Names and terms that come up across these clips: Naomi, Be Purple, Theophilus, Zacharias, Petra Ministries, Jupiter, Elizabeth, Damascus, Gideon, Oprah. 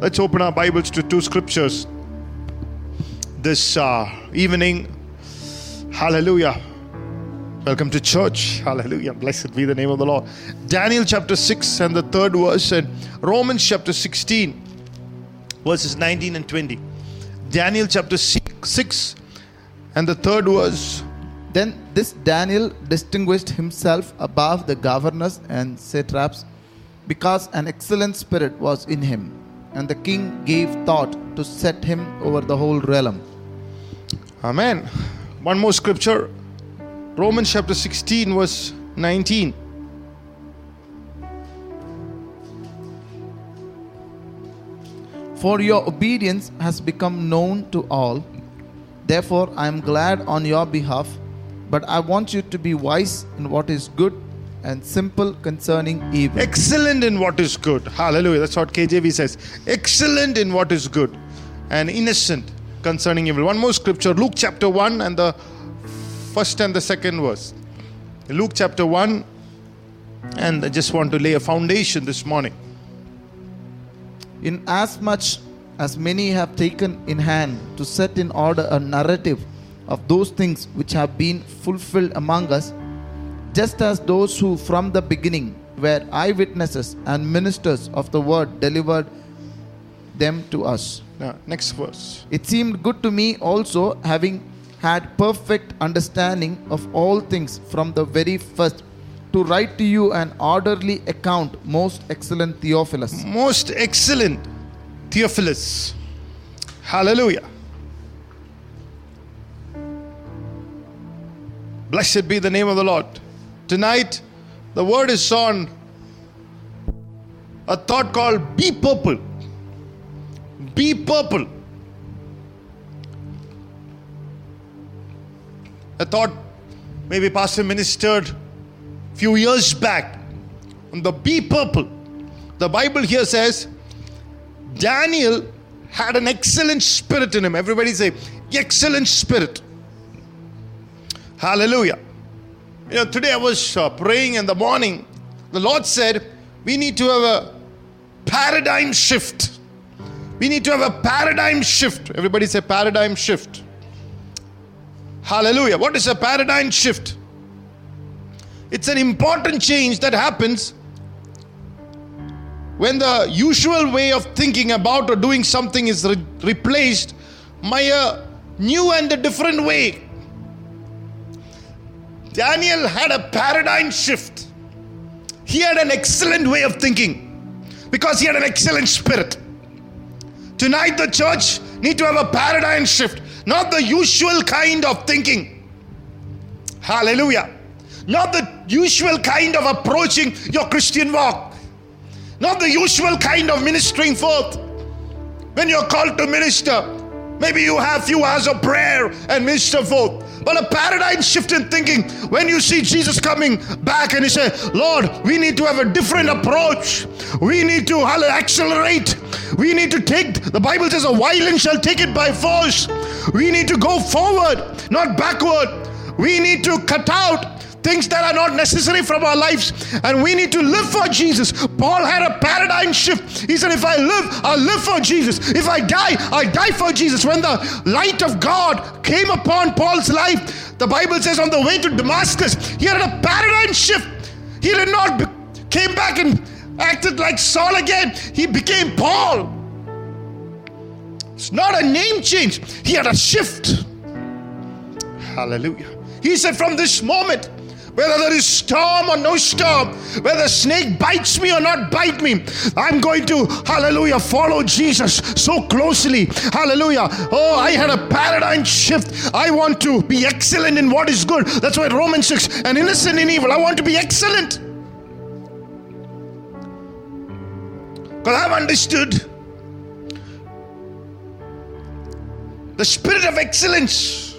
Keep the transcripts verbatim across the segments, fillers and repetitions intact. Let's open our Bibles to two scriptures this uh, evening. Hallelujah. Welcome to church. Hallelujah. Blessed be the name of the Lord. Daniel chapter six and the third verse, and Romans chapter sixteen, verses nineteen and twenty. Daniel chapter six and the third verse. Then this Daniel distinguished himself above the governors and satraps, because an excellent spirit was in him, and the king gave thought to set him over the whole realm. Amen. One more scripture. Romans chapter sixteen, verse nineteen. For your obedience has become known to all. Therefore, I am glad on your behalf, but I want you to be wise in what is good and simple concerning evil. Excellent in what is good. Hallelujah. That's what K J V says. Excellent in what is good and innocent concerning evil. One more scripture. Luke chapter one and the first and the second verse. Luke chapter one. And I just want to lay a foundation this morning. In as much as many have taken in hand to set in order a narrative of those things which have been fulfilled among us, just as those who from the beginning were eyewitnesses and ministers of the word delivered them to us. Now, next verse. It seemed good to me also, having had perfect understanding of all things from the very first, to write to you an orderly account, most excellent Theophilus. Most excellent Theophilus. Hallelujah. Blessed be the name of the Lord. Tonight, the word is on a thought called Be Purple. Be Purple. A thought maybe Pastor ministered a few years back on the Be Purple. The Bible here says Daniel had an excellent spirit in him. Everybody say, excellent spirit. Hallelujah. You know, today I was uh, praying in the morning. The Lord said, we need to have a paradigm shift. We need to have a paradigm shift. Everybody say paradigm shift. Hallelujah. What is a paradigm shift? It's an important change that happens when the usual way of thinking about or doing something is re- replaced by a new and a different way. Daniel had a paradigm shift. He had an excellent way of thinking because he had an excellent spirit. Tonight the church need to have a paradigm shift. Not the usual kind of thinking. Hallelujah. Not the usual kind of approaching your Christian walk. Not the usual kind of ministering forth. When you're called to minister, maybe you have few hours of prayer and minister forth. But a paradigm shift in thinking. When you see Jesus coming back and he says, Lord, we need to have a different approach. We need to accelerate. We need to take, the Bible says, a violent shall take it by force. We need to go forward, not backward. We need to cut out things that are not necessary from our lives. And we need to live for Jesus. Paul had a paradigm shift. He said, if I live, I live for Jesus. If I die, I die for Jesus. When the light of God came upon Paul's life, the Bible says on the way to Damascus, he had a paradigm shift. He did not be- came back and acted like Saul again. He became Paul. It's not a name change. He had a shift. Hallelujah. He said, from this moment, whether there is storm or no storm, whether snake bites me or not bite me, I'm going to, hallelujah, follow Jesus so closely. Hallelujah. Oh, I had a paradigm shift. I want to be excellent in what is good. That's why Romans six, and innocent in evil. I want to be excellent. Because I've understood the spirit of excellence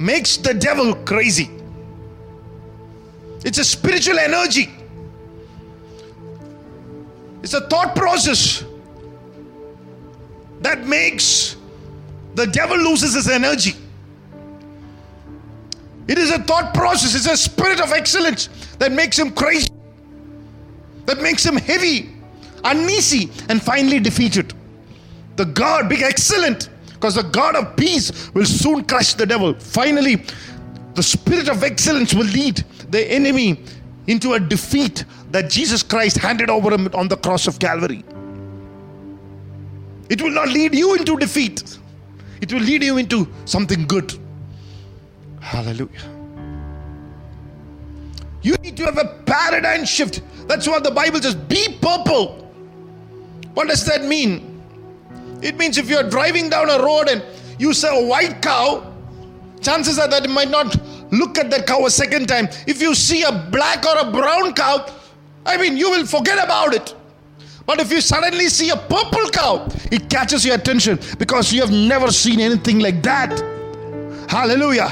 makes the devil crazy. It's a spiritual energy. It's a thought process that makes the devil loses his energy. It is a thought process. It's a spirit of excellence that makes him crazy, that makes him heavy, uneasy, and finally defeated. The God, be excellent, because the God of peace will soon crush the devil. Finally, the spirit of excellence will lead the enemy into a defeat that Jesus Christ handed over him on the cross of Calvary. It will not lead you into defeat. It will lead you into something good. Hallelujah. You need to have a paradigm shift. That's what the Bible says. Be purple. What does that mean? It means if you're driving down a road and you see a white cow, chances are that you might not look at that cow a second time. If you see a black or a brown cow, I mean, you will forget about it. But if you suddenly see a purple cow, it catches your attention because you have never seen anything like that. Hallelujah.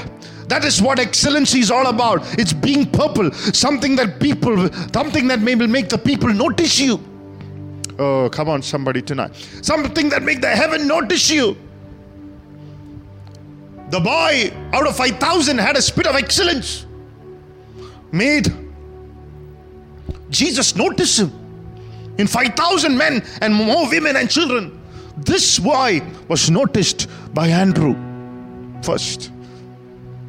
That is what excellency is all about. It's being purple, something that people, something that may make the people notice you. Oh, come on, somebody tonight. Something that make the heaven notice you. The boy out of five thousand had a spirit of excellence. Made Jesus notice him in five thousand men and more women and children. This boy was noticed by Andrew first.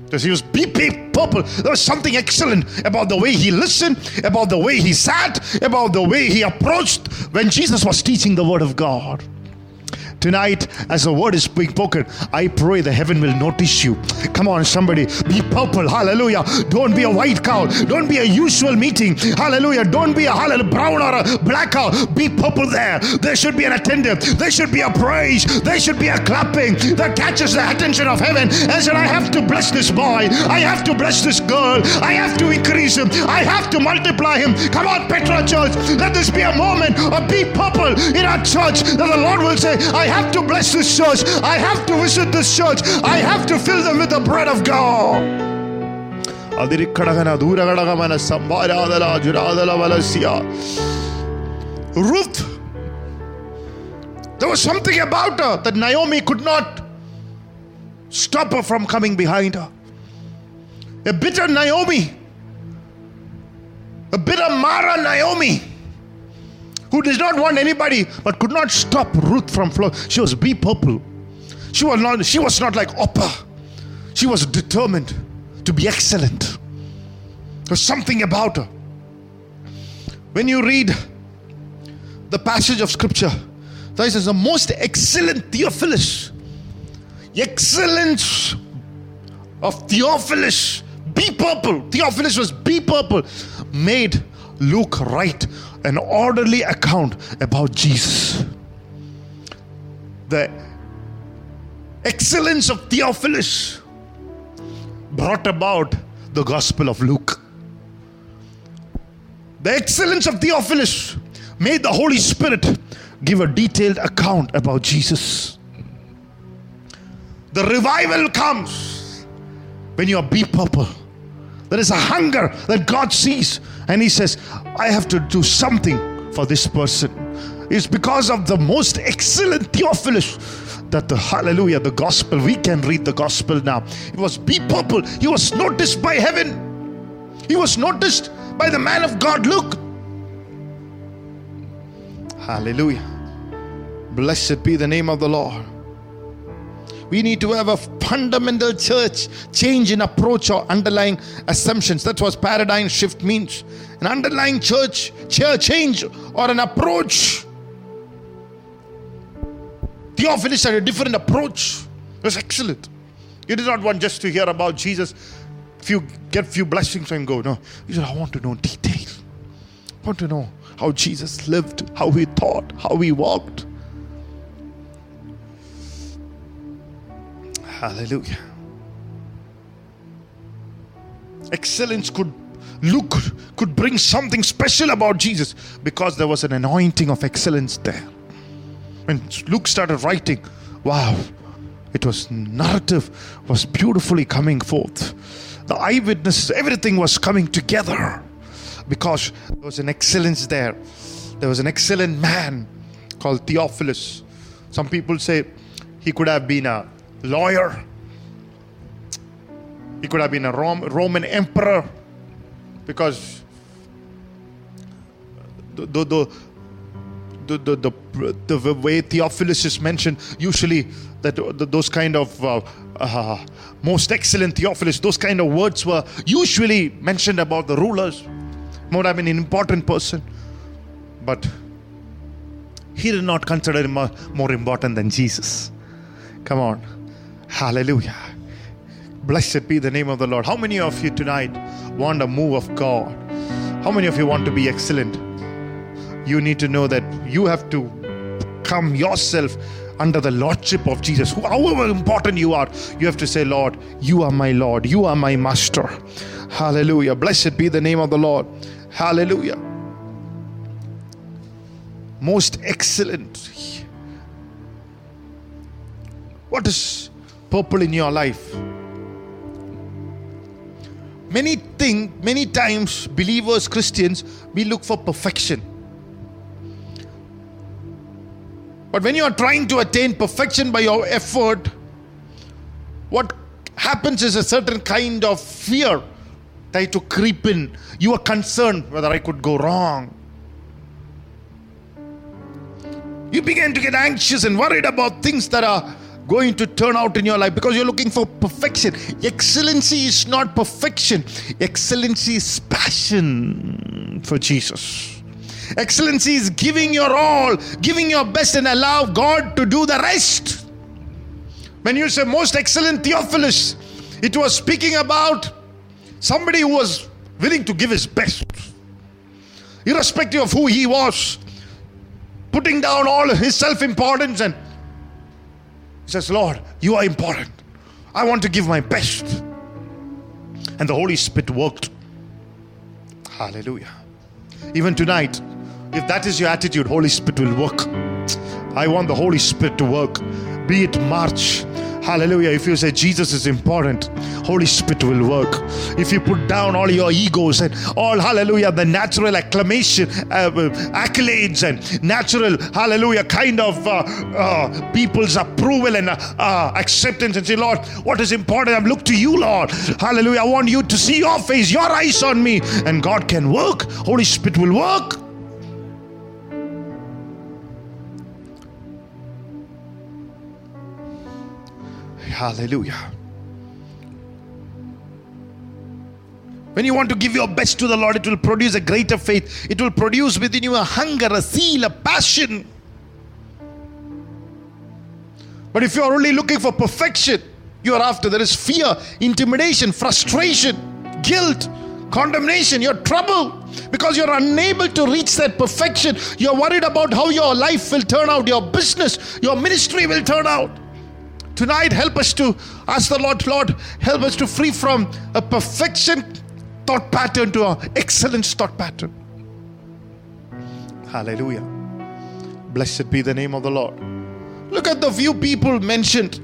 Because he was be purple. There was something excellent about the way he listened, about the way he sat, about the way he approached when Jesus was teaching the word of God. Tonight, as the word is being spoken, I pray the heaven will notice you. Come on, somebody. Be purple. Hallelujah. Don't be a white cow. Don't be a usual meeting. Hallelujah. Don't be a hallelujah, brown or a black cow. Be purple there. There should be an attendance. There should be a praise. There should be a clapping that catches the attention of heaven. And said, I have to bless this boy. I have to bless this girl. I have to increase him. I have to multiply him. Come on, Petra Church. Let this be a moment of be purple in our church that the Lord will say, I I have to bless this church. I have to visit this church. I have to fill them with the bread of God. Ruth, there was something about her that Naomi could not stop her from coming behind her. A bitter Naomi, a bitter Mara Naomi, who did not want anybody, but could not stop Ruth from flowing. She was be purple. She was not, she was not like Oprah. She was determined to be excellent. There's something about her. When you read the passage of scripture, there is the most excellent Theophilus. Excellence of Theophilus. Be purple. Theophilus was be purple. Made Luke write an orderly account about Jesus. The excellence of Theophilus brought about the Gospel of Luke. The excellence of Theophilus made the Holy Spirit give a detailed account about Jesus. The revival comes when you are be purple. There is a hunger that God sees and he says, I have to do something for this person. It's because of the most excellent Theophilus that the hallelujah, the gospel, we can read the gospel now. It was be purple. He was noticed by heaven. He was noticed by the man of God, Luke. Hallelujah. Blessed be the name of the Lord. We need to have a fundamental church change in approach or underlying assumptions. That's what paradigm shift means. An underlying church, church change or an approach. Theophilus had a different approach. It was excellent. You did not want just to hear about Jesus. If you get few blessings and go, no. He said, I want to know detail. I want to know how Jesus lived, how he thought, how he walked. Hallelujah. Excellence could, Luke could bring something special about Jesus because there was an anointing of excellence there. When Luke started writing, wow, it was narrative was beautifully coming forth. The eyewitnesses, everything was coming together because there was an excellence there. There was an excellent man called Theophilus. Some people say he could have been a lawyer. He could have been a Rom- Roman emperor because the, the, the the the the, the, the way Theophilus is mentioned, usually that those kind of uh, uh, most excellent Theophilus, those kind of words were usually mentioned about the rulers. Would have been an important person, but he did not consider him more important than Jesus. Come on, hallelujah. Blessed be the name of the Lord. How many of you tonight want a move of God? How many of you want to be excellent? You need to know that you have to come yourself under the Lordship of Jesus. However important you are, you have to say, Lord, you are my Lord. You are my Master. Hallelujah. Blessed be the name of the Lord. Hallelujah. Most excellent. What is purple in your life? Many things, many times, believers, Christians, we look for perfection. But when you are trying to attain perfection by your effort, what happens is a certain kind of fear tries to creep in. You are concerned whether I could go wrong. You begin to get anxious and worried about things that are going to turn out in your life because you're looking for perfection. Excellency is not perfection. Excellency is passion for Jesus. Excellency is giving your all, giving your best, and allow God to do the rest. When you say most excellent Theophilus, it was speaking about somebody who was willing to give his best, irrespective of who he was, putting down all his self-importance, and he says, Lord, you are important. I want to give my best. And the Holy Spirit worked. Hallelujah. Even tonight, if that is your attitude, Holy Spirit will work. I want the Holy Spirit to work. Be it March. Hallelujah. If you say Jesus is important, Holy Spirit will work. If you put down all your egos and all, hallelujah, the natural acclamation, uh, accolades and natural, hallelujah, kind of uh, uh, people's approval and uh, uh, acceptance, and say, Lord, what is important? I've looked to you, Lord. Hallelujah. I want you to see your face, your eyes on me. And God can work. Holy Spirit will work. Hallelujah. When you want to give your best to the Lord, it will produce a greater faith. It will produce within you a hunger, a zeal, a passion. But if you are only looking for perfection, you are after, there is fear, intimidation, frustration, guilt, condemnation, your trouble, because you're unable to reach that perfection. You're worried about how your life will turn out, your business, your ministry will turn out. Tonight, help us to ask the Lord, Lord, help us to free from a perfection thought pattern to an excellence thought pattern. Hallelujah. Blessed be the name of the Lord. Look at the few people mentioned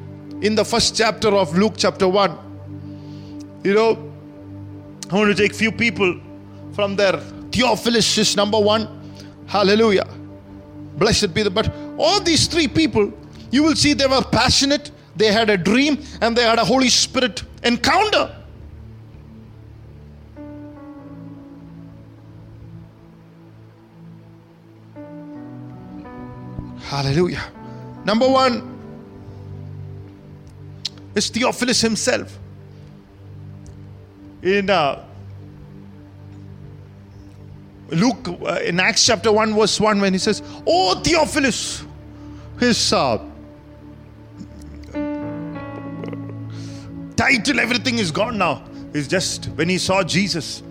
in the first chapter of Luke chapter one. You know, I want to take few people from there. Theophilus is number one. Hallelujah. Blessed be the, but all these three people, you will see they were passionate. They had a dream and they had a Holy Spirit encounter. Hallelujah. Number one is Theophilus himself. In uh, Luke, uh, in Acts chapter one verse one, when he says, "Oh Theophilus," his uh, title, everything is gone now. It's just when he saw Jesus.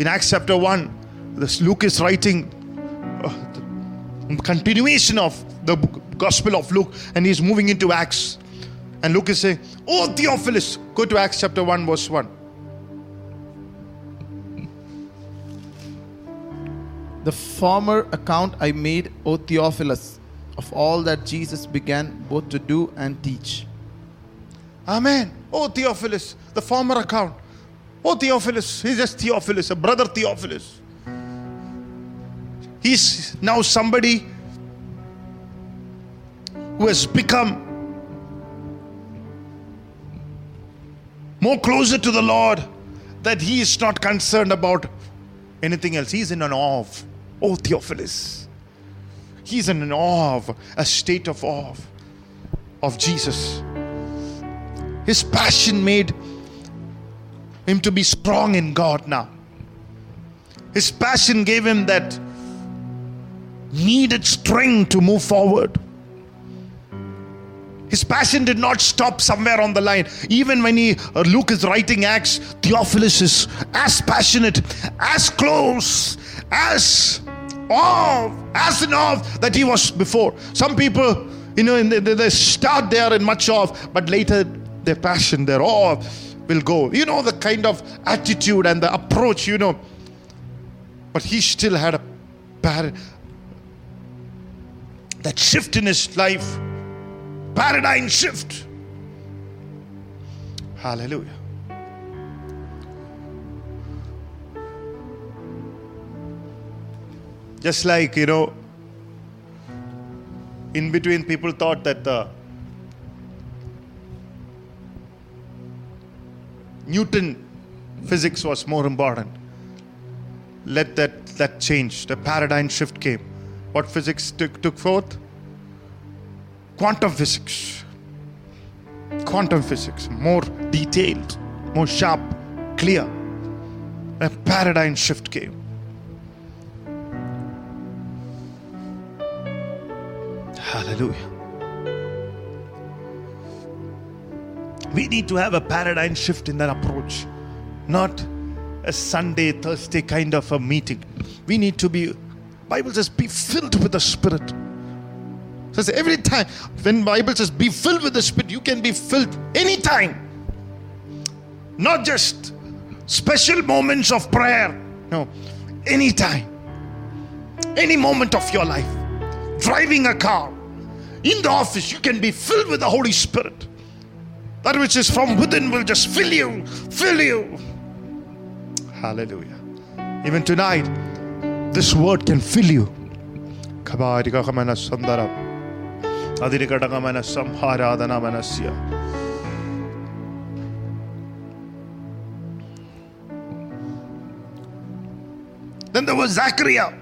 In Acts chapter one, this Luke is writing uh, continuation of the Gospel of Luke, and he's moving into Acts. And Luke is saying, "Oh Theophilus," go to Acts chapter one verse one. "The former account I made, O Theophilus, of all that Jesus began both to do and teach." Amen. Oh Theophilus, the former account. Oh Theophilus, he's just Theophilus, a brother Theophilus. He's now somebody who has become more closer to the Lord, that he is not concerned about anything else. He's in an awe of, oh Theophilus. He's in an awe, of, a state of awe of Jesus. His passion made him to be strong in God now. His passion gave him that needed strength to move forward. His passion did not stop somewhere on the line. Even when he, uh, Luke is writing Acts, Theophilus is as passionate, as close, as awe, as in awe that he was before. Some people, you know, they, they start there in much awe, but later their passion, their awe will go. You know, the kind of attitude and the approach, you know. But he still had a par- that shift in his life. Paradigm shift. Hallelujah. Just like, you know, in between people thought that the Newton physics was more important. Let that, that change. The paradigm shift came. What physics took, took forth? Quantum physics, quantum physics, more detailed, more sharp, clear. A paradigm shift came. Hallelujah. We need to have a paradigm shift in that approach, not a Sunday, Thursday kind of a meeting. We need to be, Bible says, be filled with the Spirit. So every time, when Bible says be filled with the Spirit, you can be filled anytime. Not just special moments of prayer. No, anytime. Any moment of your life. Driving a car. In the office, you can be filled with the Holy Spirit. That which is from within will just fill you, fill you. Hallelujah. Even tonight, this word can fill you. Then there was Zacharias,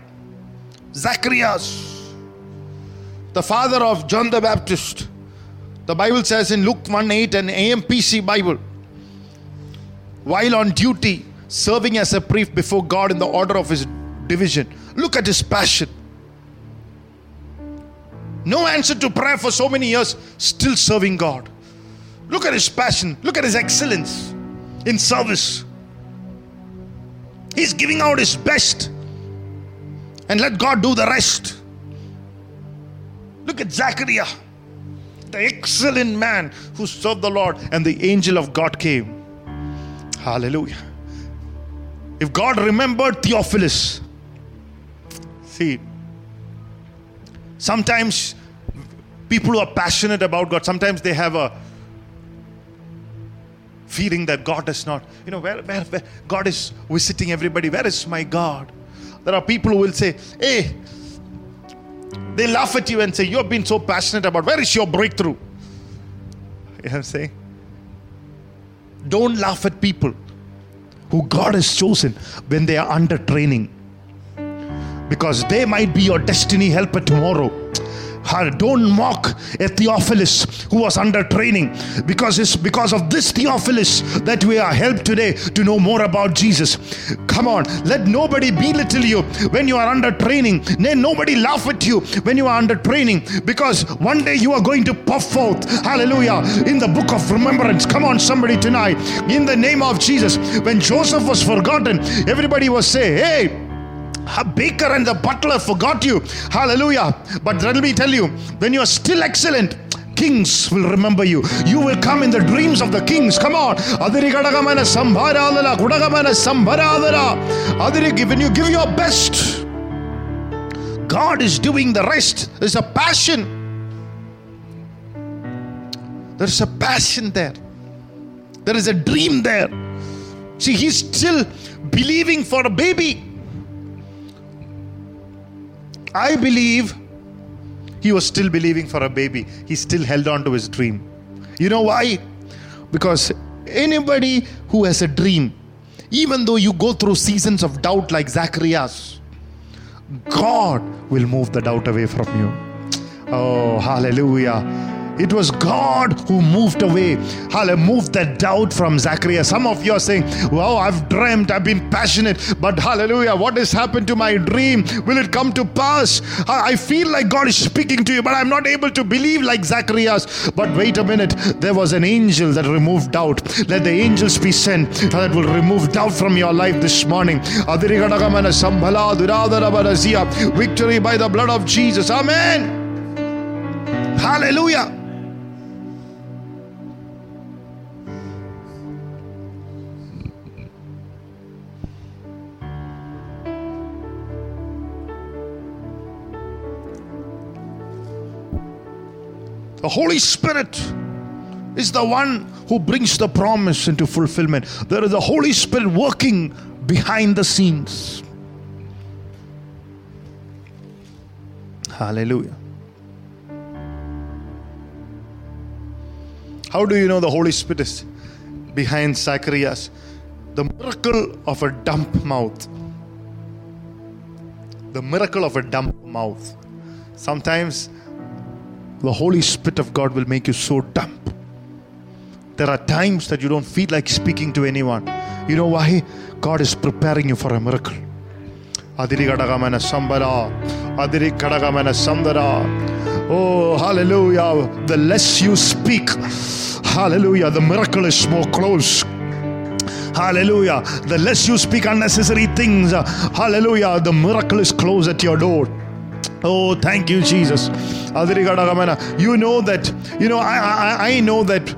Zacharias, the father of John the Baptist. The Bible says in Luke one eight, an A M P C Bible, while on duty, serving as a priest before God in the order of his division. Look at his passion. No answer to prayer for so many years, still serving God. Look at his passion. Look at his excellence in service. He's giving out his best and let God do the rest. Look at Zachariah, the excellent man who served the Lord, and the angel of God came. Hallelujah. If God remembered Theophilus, see, sometimes people who are passionate about God, sometimes they have a feeling that God is not, you know, where, where, where God is visiting everybody. Where is my God? There are people who will say, hey, they laugh at you and say, you have been so passionate about, where is your breakthrough? You know what I'm saying? Don't laugh at people who God has chosen when they are under training. Because they might be your destiny helper tomorrow. Don't mock a Theophilus who was under training. Because it's because of this Theophilus that we are helped today to know more about Jesus. Come on, let nobody belittle you when you are under training. Let nobody laugh at you when you are under training. Because one day you are going to puff forth, hallelujah, in the book of remembrance. Come on, somebody tonight. In the name of Jesus. When Joseph was forgotten, everybody was saying, hey, a baker and the butler forgot you. Hallelujah. But let me tell you, when you are still excellent, kings will remember you. You will come in the dreams of the kings. Come on. When you give your best, God is doing the rest. There's a passion. There's a passion there. There is a dream there. See, he's still believing for a baby. I believe he was still believing for a baby. He still held on to his dream. You know why? Because anybody who has a dream, even though you go through seasons of doubt like Zacharias, God will move the doubt away from you. Oh, hallelujah. It was God who moved away. Hallelujah. Moved the doubt from Zacharias. Some of you are saying, wow, I've dreamt, I've been passionate, but hallelujah, what has happened to my dream? Will it come to pass? I feel like God is speaking to you, but I'm not able to believe like Zacharias. But wait a minute, there was an angel that removed doubt. Let the angels be sent that will remove doubt from your life this morning. Victory by the blood of Jesus. Amen. Hallelujah. The Holy Spirit is the one who brings the promise into fulfillment. There is the Holy Spirit working behind the scenes. Hallelujah. How do you know the Holy Spirit is behind Zacharias? The miracle of a dumb mouth. The miracle of a dumb mouth. Sometimes the Holy Spirit of God will make you so dumb. There are times that you don't feel like speaking to anyone. You know why? God is preparing you for a miracle. Oh, hallelujah. The less you speak, hallelujah, the miracle is more close. Hallelujah. The less you speak unnecessary things, hallelujah, the miracle is close at your door. Oh, thank you, Jesus. You know that, you know, I, I, I know that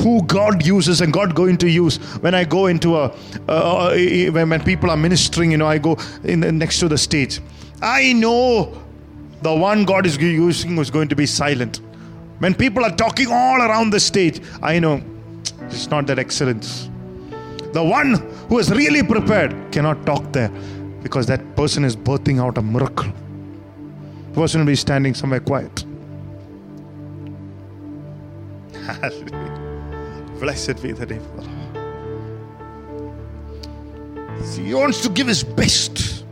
who God uses and God going to use. When I go into a, uh, when people are ministering, you know, I go in the, next to the stage. I know the one God is using is going to be silent. When people are talking all around the stage, I know it's not that excellence. The one who is really prepared cannot talk there because that person is birthing out a miracle. The person will be standing somewhere quiet. Blessed be the name of the Lord. See, he wants to give his best.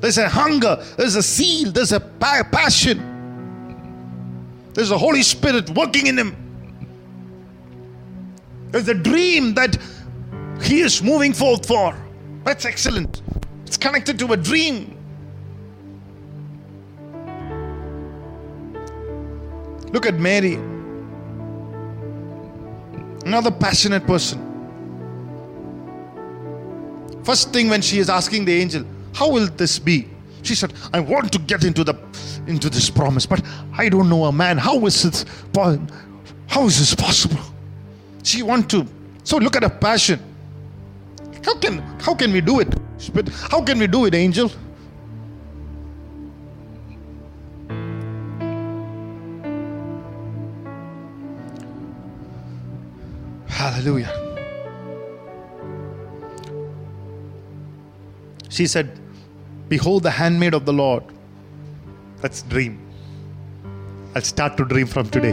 There's a hunger, there's a zeal, there's a pa- passion. There's a Holy Spirit working in him. There's a dream that he is moving forth for. That's excellent. It's connected to a dream. Look at Mary, another passionate person. First thing when she is asking the angel, how will this be? She said, I want to get into the into this promise, but I don't know a man. How is this, how is this possible? She want to. So look at her passion. How can, how can we do it? How can we do it, angel? Hallelujah. She said, behold the handmaid of the Lord. That's dream. I'll start to dream from today,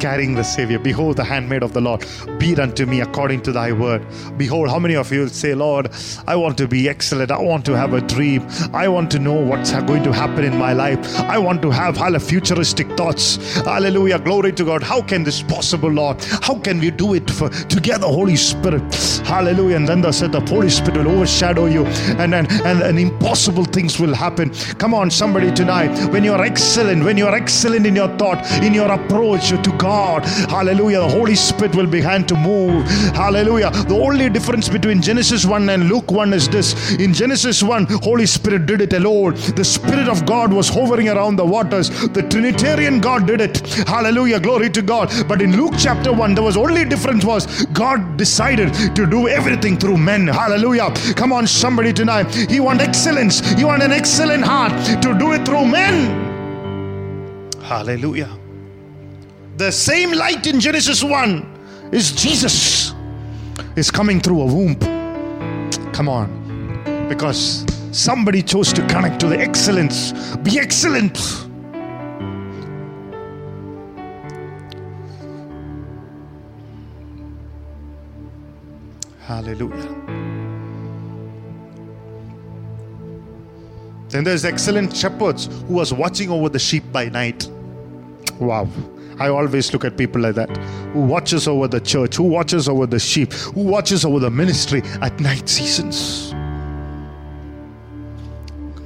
carrying the Savior. Behold the handmaid of the Lord. Be it unto me according to thy word. Behold, how many of you will say, Lord, I want to be excellent. I want to have a dream. I want to know what's going to happen in my life. I want to have hallelujah, futuristic thoughts. Hallelujah. Glory to God. How can this possible, Lord? How can we do it for, together, Holy Spirit? Hallelujah. And then they said the Holy Spirit will overshadow you and, and, and, and impossible things will happen. Come on, somebody tonight. When you are excellent, when you are excellent in your thought, in your approach to God, hallelujah, the Holy Spirit will begin to move. Hallelujah. The only difference between Genesis one and Luke one is this. In Genesis one, Holy Spirit did it alone. The Spirit of God was hovering around the waters. The Trinitarian God did it. Hallelujah. Glory to God. But in Luke chapter one, there was only difference was God decided to do everything through men. Hallelujah. Come on, somebody tonight. He want excellence. He want an excellent heart to do it through men. Hallelujah. The same light in Genesis one is Jesus is coming through a womb. Come on. Because somebody chose to connect to the excellence. Be excellent. Hallelujah. And there's excellent shepherds who was watching over the sheep by night. Wow. I always look at people like that, who watches over the church, who watches over the sheep, who watches over the ministry at night seasons.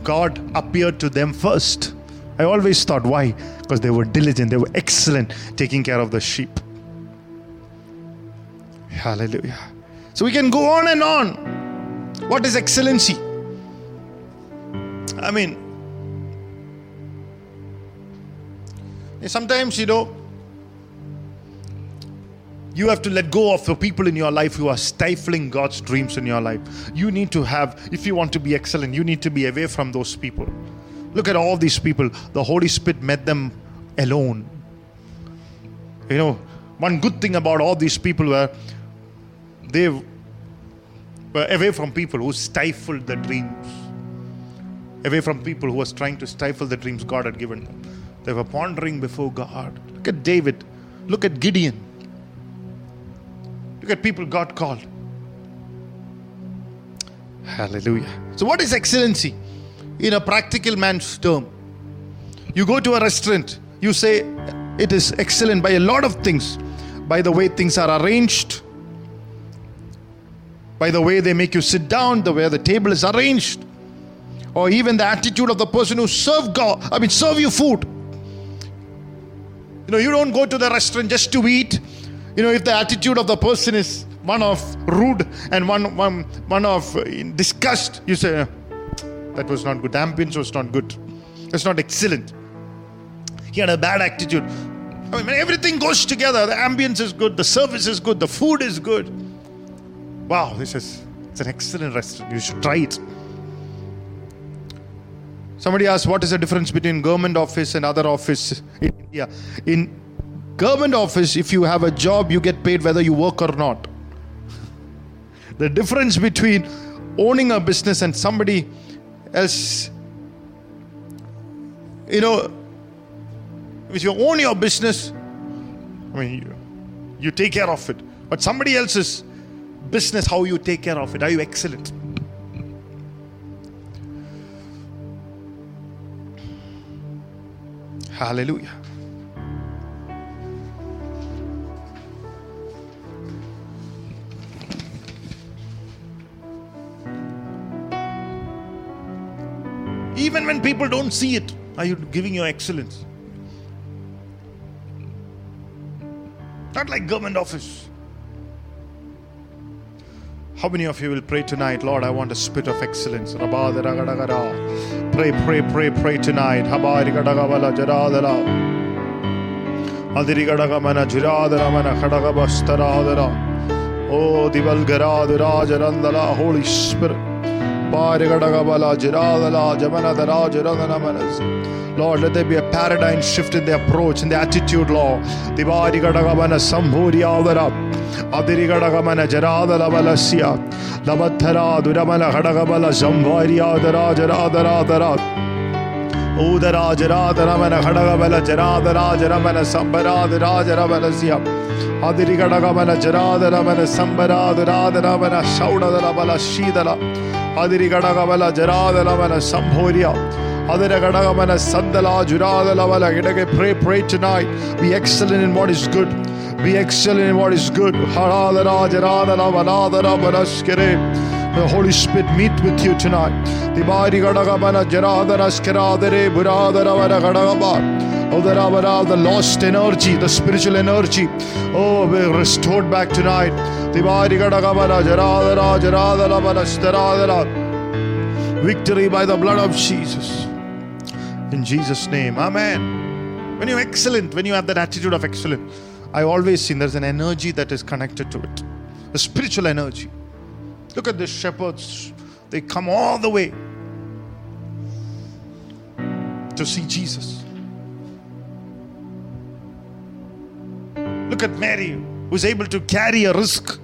God appeared to them first. I always thought, why? Because they were diligent, they were excellent, taking care of the sheep. Hallelujah. So we can go on and on. What is excellency? I mean, sometimes, you know, you have to let go of the people in your life who are stifling God's dreams in your life. You need to have, if you want to be excellent, you need to be away from those people. Look at all these people. The Holy Spirit met them alone. You know, one good thing about all these people were they were away from people who stifled the dreams. Away from people who was trying to stifle the dreams God had given them. They were pondering before God. Look at David. Look at Gideon. Look at people God called. Hallelujah. So what is excellency? In a practical man's term, you go to a restaurant, you say it is excellent by a lot of things. By the way things are arranged, by the way they make you sit down, the way the table is arranged, or even the attitude of the person who serve God, I mean serve you food. You know, you don't go to the restaurant just to eat. You know, if the attitude of the person is one of rude and one one, one of disgust, you say, that was not good. The ambience was not good. It's not excellent. He had a bad attitude. I mean, when everything goes together, the ambience is good, the service is good, the food is good. Wow, this is it's an excellent restaurant. You should try it. Somebody asked, what is the difference between government office and other office in India? In government office, if you have a job, you get paid whether you work or not. The difference between owning a business and somebody else, you know, if you own your business, I mean, you, you take care of it. But somebody else's business, how you take care of it, are you excellent? Hallelujah. Even when people don't see it, are you giving your excellence? Not like government office. How many of you will pray tonight, Lord, I want a spirit of excellence? Pray, pray, pray, pray tonight. Oh, Holy Spirit. Lord, let there be a paradigm shift in the approach, in the attitude, Lord. Adirigadavala Jaradalavala Samhoria Adiragadavala Sandala Juradalavala. Pray, pray tonight. Be excellent in what is good. Be excellent in what is good. The Holy Spirit meet with you tonight. The lost energy, the spiritual energy, oh, we're restored back tonight. Victory by the blood of Jesus. In Jesus' name, amen. When you're excellent, when you have that attitude of excellence, I've always seen there's an energy that is connected to it. A spiritual energy. Look at the shepherds. They come all the way to see Jesus. Look at Mary, who's able to carry a risk.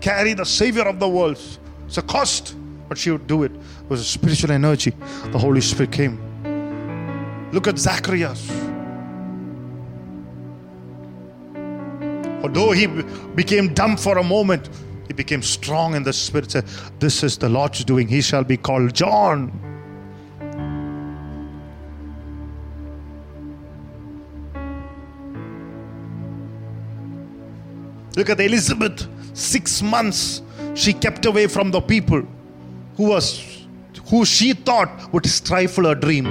Carry the Savior of the world. It's a cost, but she would do it. It was a spiritual energy. The Holy Spirit came. Look at Zacharias. Although he became dumb for a moment, He became strong in the Spirit. Said, this is the Lord's doing. He shall be called John. Look at Elizabeth. Six months she kept away from the people who was, who she thought would stifle her dream.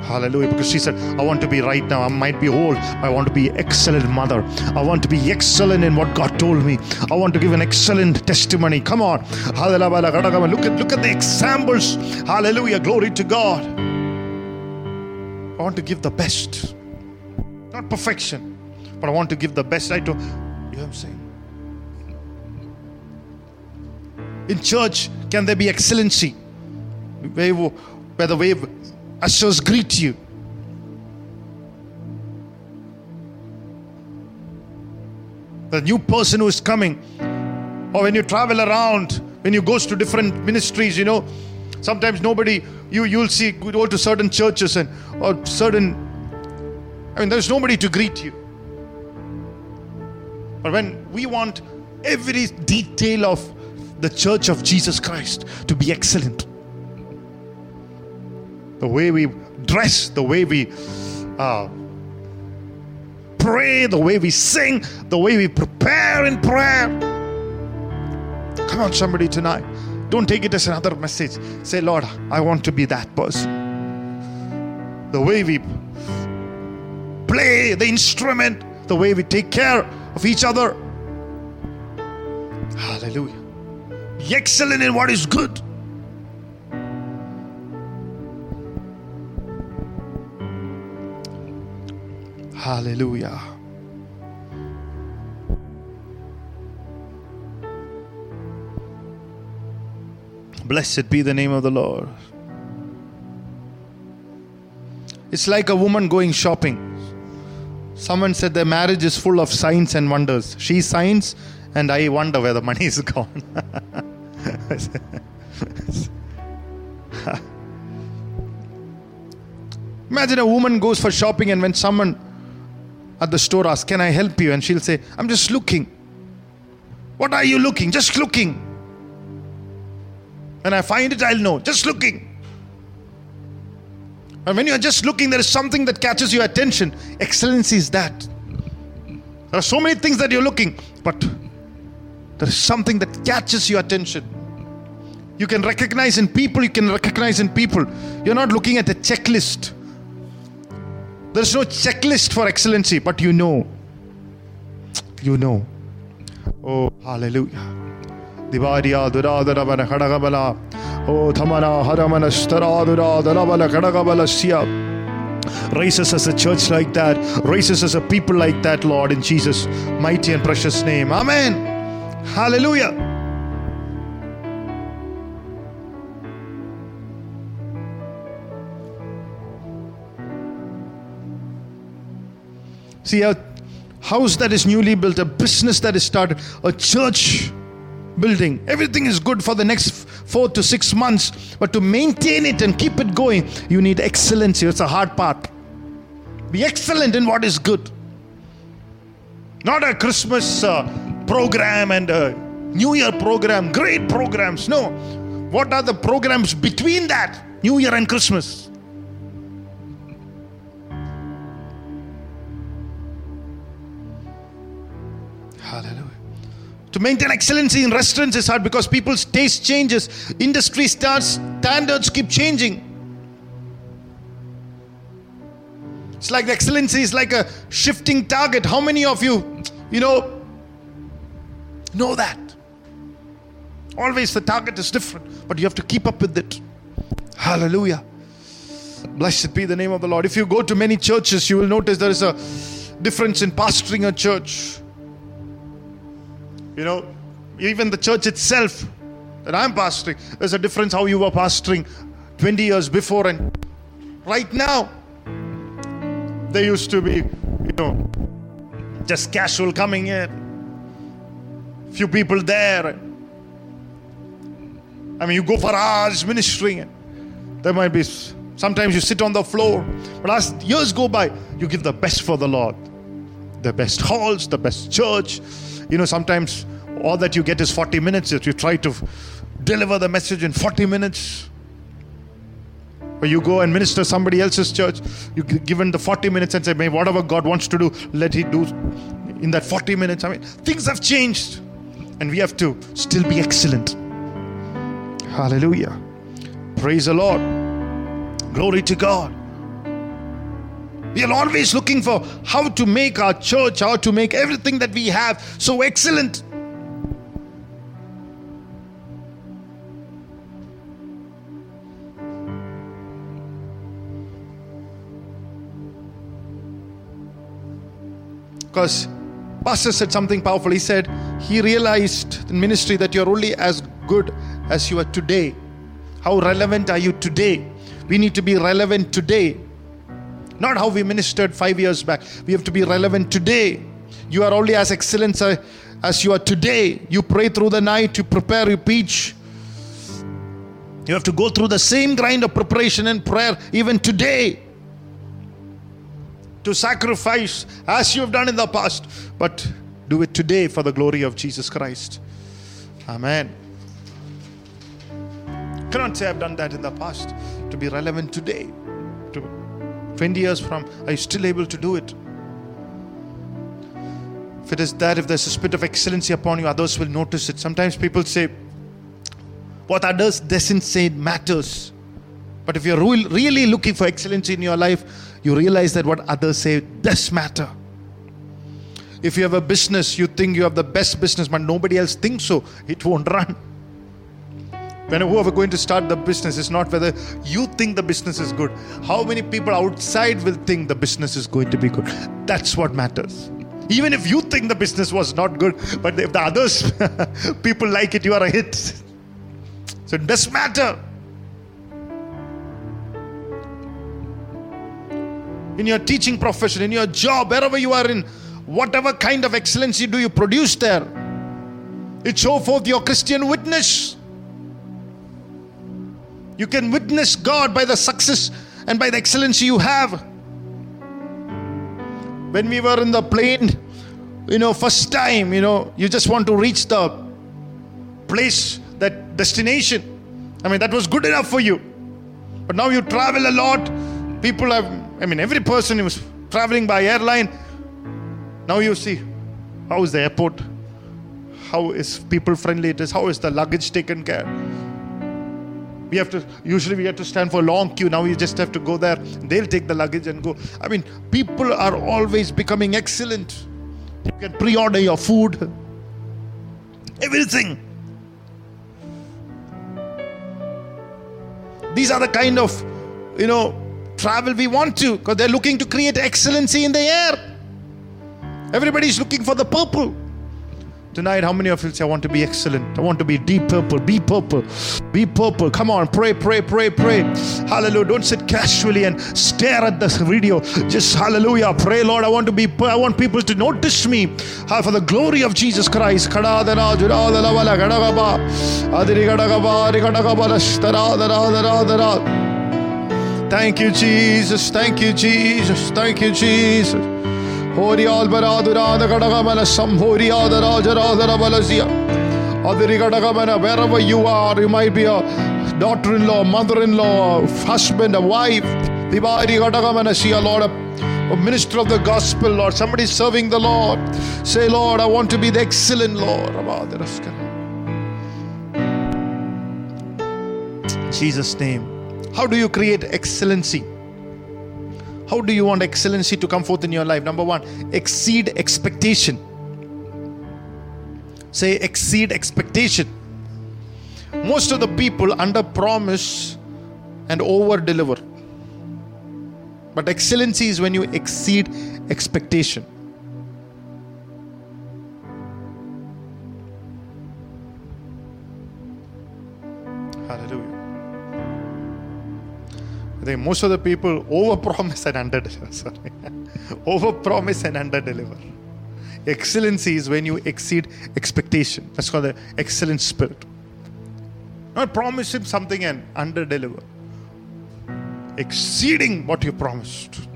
Hallelujah. Because she said, I want to be right now. I might be old. I want to be excellent mother. I want to be excellent in what God told me. I want to give an excellent testimony. Come on. Hallelujah. Look at, look at the examples. Hallelujah. Glory to God. I want to give the best. Not perfection, but I want to give the best. I do. You know what I'm saying? In church, can there be excellency? Where, where the wave ushers greet you. The new person who is coming. Or when you travel around, when you go to different ministries, you know, sometimes nobody, you, you'll see, go to certain churches and or certain, I mean, there's nobody to greet you. But when we want every detail of the Church of Jesus Christ to be excellent. The way we dress, the way we uh, pray, the way we sing, the way we prepare in prayer. Come on, somebody tonight. Don't take it as another message. Say, Lord, I want to be that person. The way we play the instrument, the way we take care of each other. Hallelujah. Be excellent in what is good. Hallelujah. Blessed be the name of the Lord. It's like a woman going shopping. Someone said their marriage is full of signs and wonders. She signs and I wonder where the money is gone. Imagine a woman goes for shopping, and when someone at the store asks, can I help you? And she'll say, I'm just looking. What are you looking? Just looking. When I find it, I'll know. Just looking. And when you're just looking, there is something that catches your attention. Excellency is that. There are so many things that you're looking, but there is something that catches your attention. You can recognize in people, you can recognize in people. You're not looking at a checklist. There's no checklist for excellency, but you know. You know. Oh, hallelujah. Divariya dura darabana khadagabala. Oh, thamana haramana stara dura darabala khadagabala siya. Raise us as a church like that. Raise us as a people like that, Lord, in Jesus' mighty and precious name. Amen. Hallelujah. See, a house that is newly built, a business that is started, a church building, everything is good for the next four to six months, but to maintain it and keep it going, you need excellency. It's a hard part. Be excellent in what is good. Not a Christmas uh, program and a New Year program, great programs. No. What are the programs between that, New Year and Christmas? Hallelujah. To maintain excellency in restaurants is hard because people's taste changes. Industry starts, standards keep changing. It's like the excellency is like a shifting target. How many of you, you know, know that? Always the target is different, but you have to keep up with it. Hallelujah. Blessed be the name of the Lord. If you go to many churches, you will notice there is a difference in pastoring a church. You know, even the church itself that I'm pastoring, there's a difference how you were pastoring twenty years before and right now. They used to be, you know, just casual coming in, few people there. I mean, you go for hours ministering and there might be, sometimes you sit on the floor. But as years go by, you give the best for the Lord. The best halls, the best church. You know, sometimes All that you get is forty minutes. That you try to deliver the message in forty minutes. Or you go and minister somebody else's church. You give in the forty minutes and say, "May whatever God wants to do, let He do in that forty minutes." I mean, things have changed. And we have to still be excellent. Hallelujah. Praise the Lord. Glory to God. We are always looking for how to make our church, how to make everything that we have so excellent. Because Pastor said something powerful. He said he realized in ministry that you're only as good as you are today. How relevant are you today? We need to be relevant today. Not how we ministered five years back. We have to be relevant today. You are only as excellent as you are today. You pray through the night, you prepare, you preach. You have to go through the same grind of preparation and prayer even today. To sacrifice as you have done in the past. But do it today for the glory of Jesus Christ. Amen. Cannot say I've done that in the past. To be relevant today. twenty years from, are you still able to do it? If it is that, if there's a spirit of excellency upon you, others will notice it. Sometimes people say, what others doesn't say matters. But if you're really looking for excellency in your life, you realize that what others say does matter. If you have a business, you think you have the best business, but nobody else thinks so, it won't run. When whoever going to start the business, it's not whether you think the business is good. How many people outside will think the business is going to be good? That's what matters. Even if you think the business was not good, but if the others, people like it, you are a hit. So it does matter. In your teaching profession, in your job, wherever you are in, whatever kind of excellency do you produce there, it shows forth your Christian witness. You can witness God by the success and by the excellency you have. When we were in the plane, you know, first time, you know, you just want to reach the place, that destination. I mean, that was good enough for you. But now you travel a lot. People have, I mean, every person was traveling by airline. Now you see, how is the airport? How is people friendly it is? How is the luggage taken care of? We have to, usually we have to stand for a long queue. Now you just have to go there. They'll take the luggage and go. I mean, people are always becoming excellent. You can pre-order your food. Everything. These are the kind of, you know, travel we want to. Because they're looking to create excellency in the air. Everybody's looking for the purple. Tonight, how many of you say, I want to be excellent? I want to be deep purple, be purple, be purple. Come on, pray, pray, pray, pray. Hallelujah. Don't sit casually and stare at this video. Just hallelujah. Pray, Lord, I want to be, I want people to notice me for the glory of Jesus Christ. Thank you, Jesus. Thank you, Jesus. Thank you, Jesus. Hori Albaradura, the Gadagamana, some Hori, the Raja, the Rabalazia, or the Rigadagamana, wherever you are, you might be a daughter in law, mother in law, husband, a wife, the Bari Gadagamana, see a Lord, a minister of the gospel, Lord, somebody serving the Lord. Say, Lord, I want to be the excellent Lord. In Jesus' name. How do you create excellency? How do you want excellency to come forth in your life? Number one, exceed expectation. Say, exceed expectation. Most of the people under promise and over deliver. But excellency is when you exceed expectation. Hallelujah. Most of the people overpromise and underdeliver. Sorry, overpromise and underdeliver. Excellency is when you exceed expectation. That's called the excellent spirit. Not promise him something and underdeliver. Exceeding what you promised.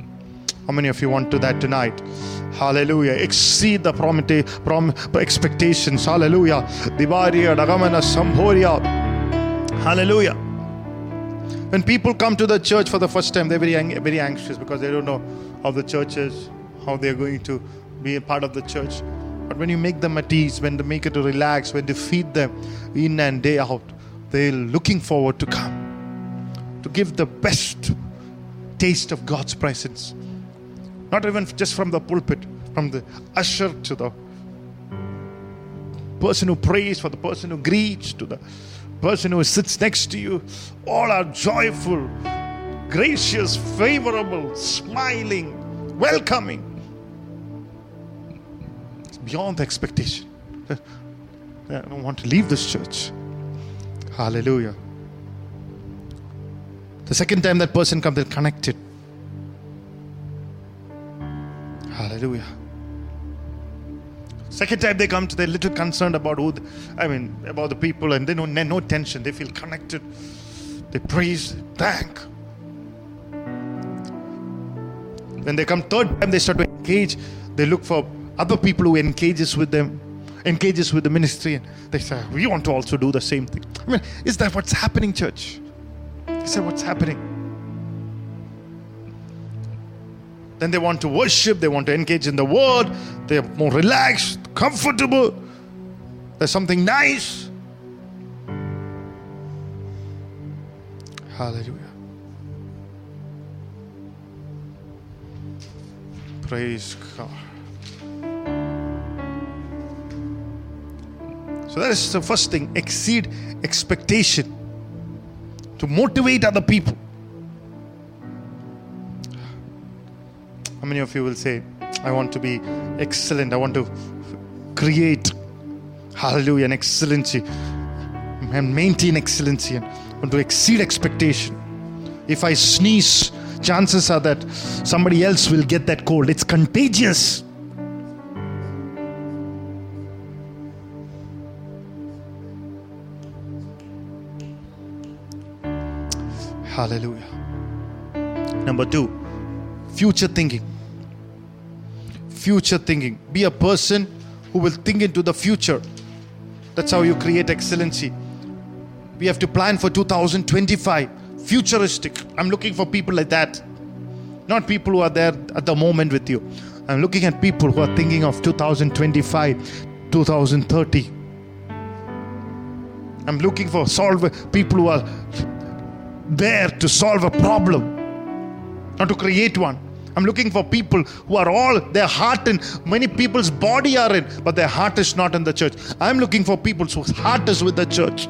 How many of you want to that tonight? Hallelujah. Exceed the prompt- prom- expectations. Hallelujah. Hallelujah. When people come to the church for the first time, they're very, ang- very anxious because they don't know how the church is, how they're going to be a part of the church. But when you make them at ease, when to make it to relax, when to feed them in and day out, they're looking forward to come, to give the best taste of God's presence. Not even just from the pulpit, from the usher to the person who prays, for the person who greets, to the person who sits next to you. All are joyful, gracious, favorable, smiling, welcoming. It's beyond the expectation. I don't want to leave this church. Hallelujah. The second time that person comes, they're connected. Hallelujah. Second time they come to, they're a little concerned about who, the, I mean, about the people, and they know no tension. They feel connected. They praise, thank. When they come third time, they start to engage. They look for other people who engages with them, engages with the ministry, and they say, "We want to also do the same thing." I mean, is that what's happening, church? Is that what's happening? Then they want to worship, they want to engage in the word, they're more relaxed, comfortable, there's something nice. Hallelujah. Praise God. So that is the first thing, exceed expectation, to motivate other people. How many of you will say, I want to be excellent, I want to create, hallelujah, an excellency and maintain excellency and want to exceed expectation. If I sneeze, chances are that somebody else will get that cold. It's contagious. Hallelujah. Number two, future thinking. Future thinking. Be a person who will think into the future. That's how you create excellency. We have to plan for two thousand twenty-five. Futuristic. I'm looking for people like that. Not people who are there at the moment with you. I'm looking at people who are thinking of two thousand twenty-five, two thousand thirty. I'm looking for solve people who are there to solve a problem, not to create one. I'm looking for people who are all, their heart in, many people's body are in, but their heart is not in the church. I'm looking for people whose heart is with the church.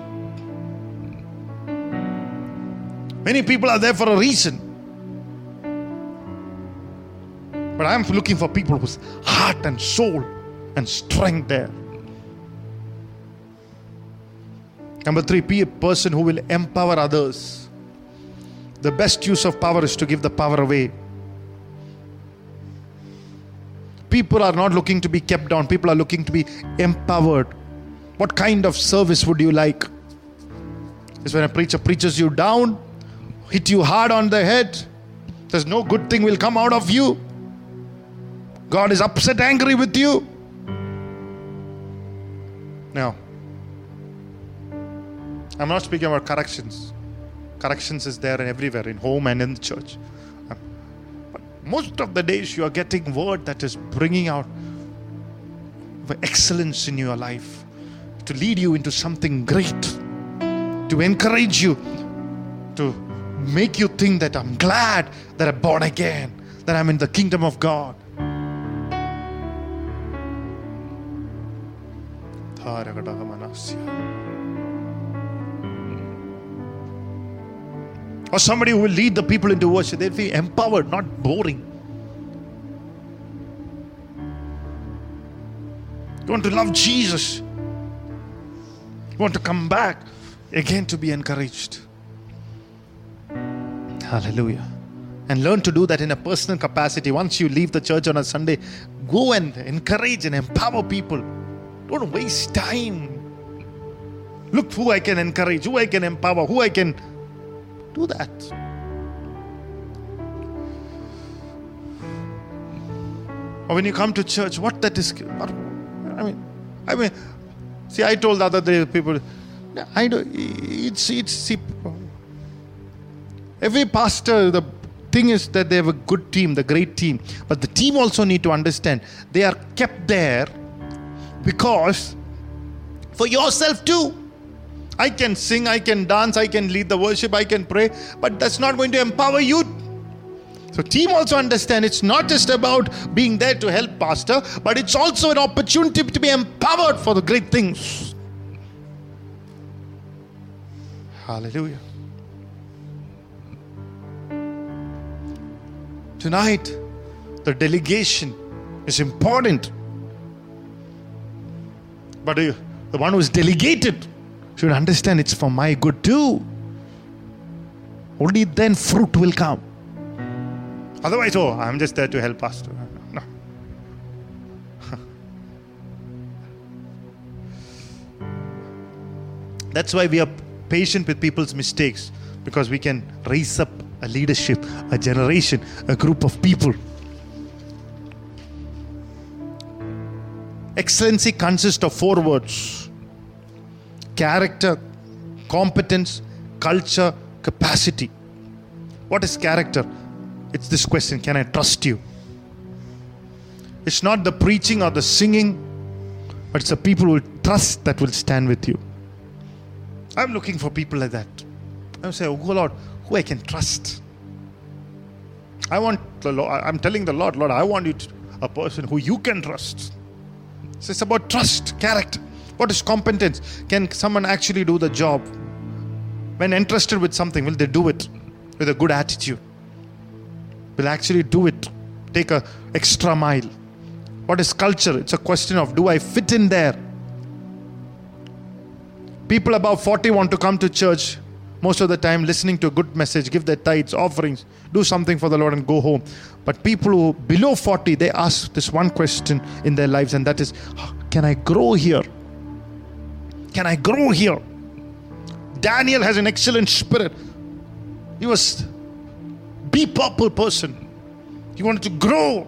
Many people are there for a reason. But I'm looking for people whose heart and soul and strength there. Number three, be a person who will empower others. The best use of power is to give the power away. People are not looking to be kept down. People are looking to be empowered. What kind of service would you like? Is when a preacher preaches you down, hit you hard on the head. There's no good thing will come out of you. God is upset, angry with you. Now, I'm not speaking about corrections. Corrections is there and everywhere, in home and in the church. But most of the days you are getting word that is bringing out excellence in your life, to lead you into something great, to encourage you, to make you think that I'm glad that I'm born again, that I'm in the kingdom of God. Or somebody who will lead the people into worship. They'll feel empowered, not boring. You want to love Jesus. You want to come back again to be encouraged. Hallelujah. And learn to do that in a personal capacity. Once you leave the church on a Sunday, go and encourage and empower people. Don't waste time. Look who I can encourage, who I can empower, who I can... Do that. Or when you come to church, what that is? What, I mean, I mean, see, I told the other day people, I do. It's it's see, every pastor, the thing is that they have a good team, the great team, but the team also need to understand they are kept there because for yourself too. I can sing, I can dance, I can lead the worship, I can pray, but that's not going to empower you. So team also understand it's not just about being there to help pastor, but it's also an opportunity to be empowered for the great things. Hallelujah. Tonight, the delegation is important. But the one who is delegated should understand it's for my good too. Only then fruit will come. Otherwise, oh, I'm just there to help pastor. No. That's why we are patient with people's mistakes, because we can raise up a leadership, a generation, a group of people. Excellency consists of four words: character, competence, culture, capacity. What is character? It's this question: can I trust you? It's not the preaching or the singing, but it's the people who will trust that will stand with you. I'm looking for people like that. I'm saying, oh Lord, who I can trust. I want the Lord, I'm telling the Lord, Lord, I want you to, a person who you can trust. So it's about trust, character. What is competence? Can someone actually do the job? When entrusted with something, will they do it with a good attitude? Will actually do it, take a extra mile. What is culture? It's a question of, do I fit in there? People above forty want to come to church most of the time, listening to a good message, give their tithes, offerings, do something for the Lord and go home. But people who are below forty, they ask this one question in their lives, and that is, can I grow here? Can I grow here? Daniel has an excellent spirit. He was Be Purple person. He wanted to grow.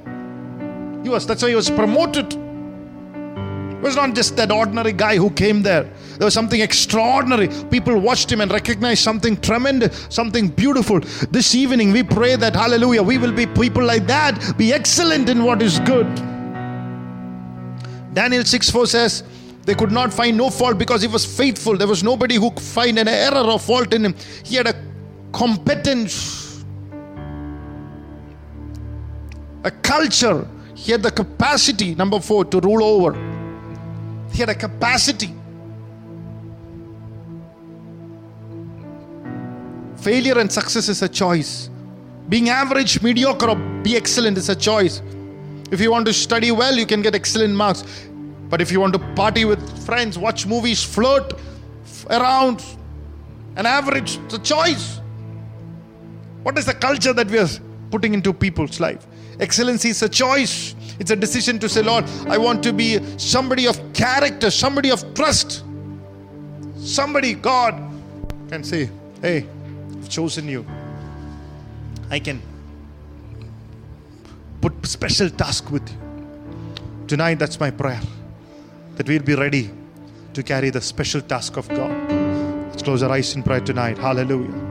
He was, that's why he was promoted. It was not just that ordinary guy who came there. There was something extraordinary. People watched him and recognized something tremendous, something beautiful. This evening we pray that, hallelujah, we will be people like that. Be excellent in what is good. Daniel six four says, they could not find no fault because he was faithful. There was nobody who could find an error or fault in him. He had a competence. A culture. He had the capacity, number four, to rule over. He had a capacity. Failure and success is a choice. Being average, mediocre, or be excellent is a choice. If you want to study well, you can get excellent marks. But if you want to party with friends, watch movies, flirt around, an average, it's a choice. What is the culture that we are putting into people's life? Excellency is a choice. It's a decision to say, Lord, I want to be somebody of character, somebody of trust. Somebody, God, can say, hey, I've chosen you. I can put special task with you. Tonight, that's my prayer, that we'll be ready to carry the special task of God. Let's close our eyes in prayer tonight. Hallelujah.